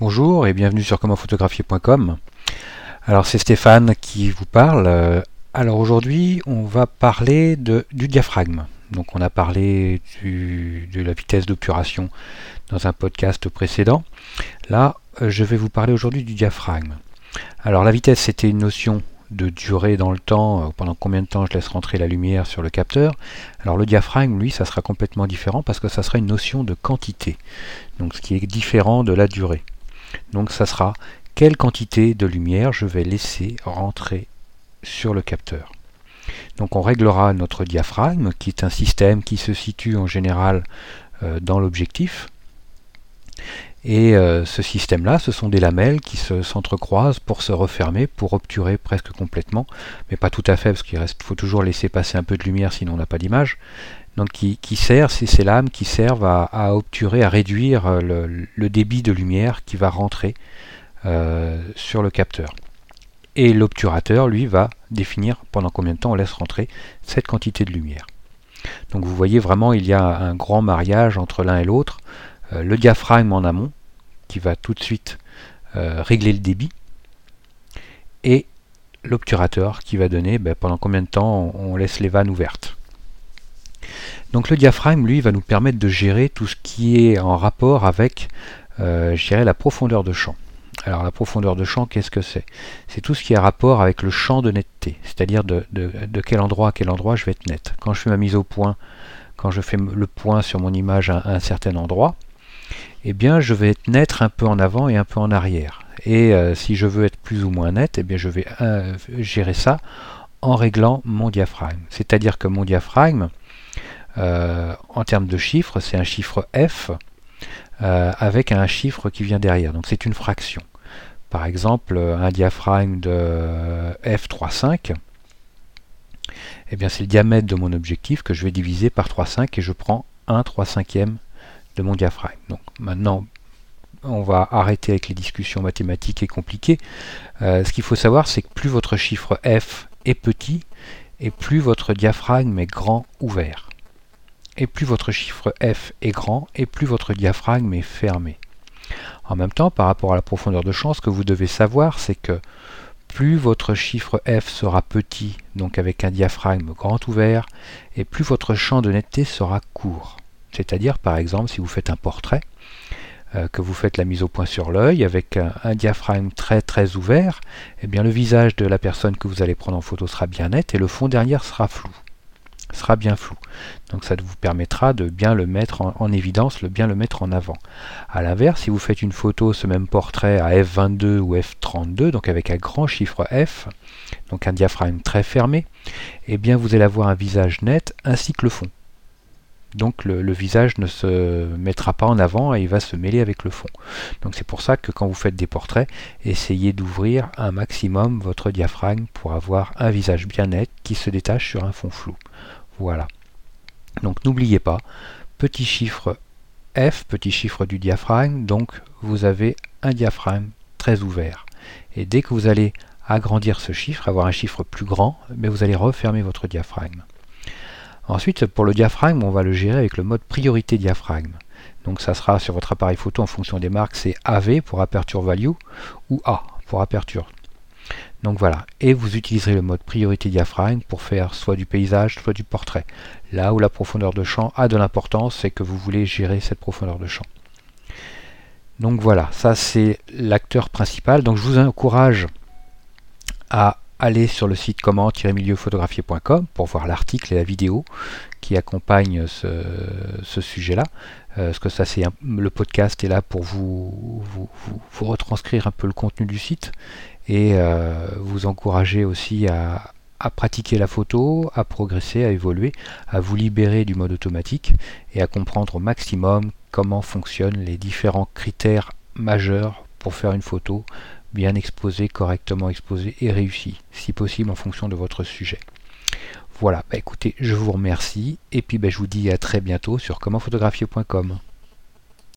Bonjour et bienvenue sur commentphotographier.com. Alors c'est Stéphane qui vous parle. Alors aujourd'hui on va parler du diaphragme. Donc on a parlé de la vitesse d'obturation dans un podcast précédent. Là je vais vous parler aujourd'hui du diaphragme. Alors la vitesse, c'était une notion de durée dans le temps, pendant combien de temps je laisse rentrer la lumière sur le capteur. Alors le diaphragme, lui, ça sera complètement différent parce que ça sera une notion de quantité, donc ce qui est différent de la durée. Donc ça sera quelle quantité de lumière je vais laisser rentrer sur le capteur. Donc on réglera notre diaphragme, qui est un système qui se situe en général dans l'objectif. Et ce système-là, ce sont des lamelles qui s'entrecroisent pour se refermer, pour obturer presque complètement, mais pas tout à fait, parce qu'il faut toujours laisser passer un peu de lumière, sinon on n'a pas d'image. Donc c'est ces lames qui servent à obturer, à réduire le débit de lumière qui va rentrer sur le capteur. Et l'obturateur, lui, va définir pendant combien de temps on laisse rentrer cette quantité de lumière. Donc vous voyez vraiment, il y a un grand mariage entre l'un et l'autre. Le diaphragme en amont, qui va tout de suite régler le débit, et l'obturateur qui va donner pendant combien de temps on laisse les vannes ouvertes. Donc le diaphragme, lui, va nous permettre de gérer tout ce qui est en rapport avec la profondeur de champ. Alors la profondeur de champ, qu'est-ce que c'est? C'est tout ce qui a rapport avec le champ de netteté, c'est-à-dire de quel endroit à quel endroit je vais être net. Quand je fais ma mise au point, quand je fais le point sur mon image à un certain endroit, eh bien je vais être net un peu en avant et un peu en arrière. Et si je veux être plus ou moins net, eh bien je vais gérer ça en réglant mon diaphragme. C'est-à-dire que mon diaphragme, en termes de chiffres, c'est un chiffre F avec un chiffre qui vient derrière. Donc c'est une fraction. Par exemple, un diaphragme de F3.5, eh bien c'est le diamètre de mon objectif que je vais diviser par 3.5 et je prends 1/3/5e de mon diaphragme. Donc maintenant on va arrêter avec les discussions mathématiques et compliquées. Ce qu'il faut savoir, c'est que plus votre chiffre F est petit et plus votre diaphragme est grand ouvert, et plus votre chiffre F est grand et plus votre diaphragme est fermé. En même temps, par rapport à la profondeur de champ, ce que vous devez savoir, c'est que plus votre chiffre F sera petit, donc avec un diaphragme grand ouvert, et plus votre champ de netteté sera court. C'est-à-dire, par exemple, si vous faites un portrait, que vous faites la mise au point sur l'œil avec un diaphragme très très ouvert, eh bien le visage de la personne que vous allez prendre en photo sera bien net et le fond derrière sera flou, sera bien flou. Donc ça vous permettra de bien le mettre en évidence, bien le mettre en avant. A l'inverse, si vous faites une photo, ce même portrait à F22 ou F32, donc avec un grand chiffre F, donc un diaphragme très fermé, eh bien vous allez avoir un visage net ainsi que le fond. Donc le visage ne se mettra pas en avant et il va se mêler avec le fond. Donc c'est pour ça que quand vous faites des portraits, essayez d'ouvrir un maximum votre diaphragme pour avoir un visage bien net qui se détache sur un fond flou. Voilà. Donc n'oubliez pas, petit chiffre F, petit chiffre du diaphragme, donc vous avez un diaphragme très ouvert. Et dès que vous allez agrandir ce chiffre, avoir un chiffre plus grand, mais vous allez refermer votre diaphragme. Ensuite, pour le diaphragme, on va le gérer avec le mode priorité diaphragme. Donc ça sera sur votre appareil photo, en fonction des marques, c'est AV pour Aperture Value ou A pour Aperture. Donc voilà, et vous utiliserez le mode priorité diaphragme pour faire soit du paysage, soit du portrait. Là où la profondeur de champ a de l'importance, c'est que vous voulez gérer cette profondeur de champ. Donc voilà, ça c'est l'acteur principal. Donc je vous encourage à allez sur le site comment-photographier.com pour voir l'article et la vidéo qui accompagne ce sujet-là. Parce que ça, c'est le podcast est là pour vous retranscrire un peu le contenu du site et vous encourager aussi à pratiquer la photo, à progresser, à évoluer, à vous libérer du mode automatique et à comprendre au maximum comment fonctionnent les différents critères majeurs pour faire une photo bien exposé, correctement exposé et réussi, si possible en fonction de votre sujet. Voilà, écoutez, je vous remercie et puis je vous dis à très bientôt sur commentphotographier.com.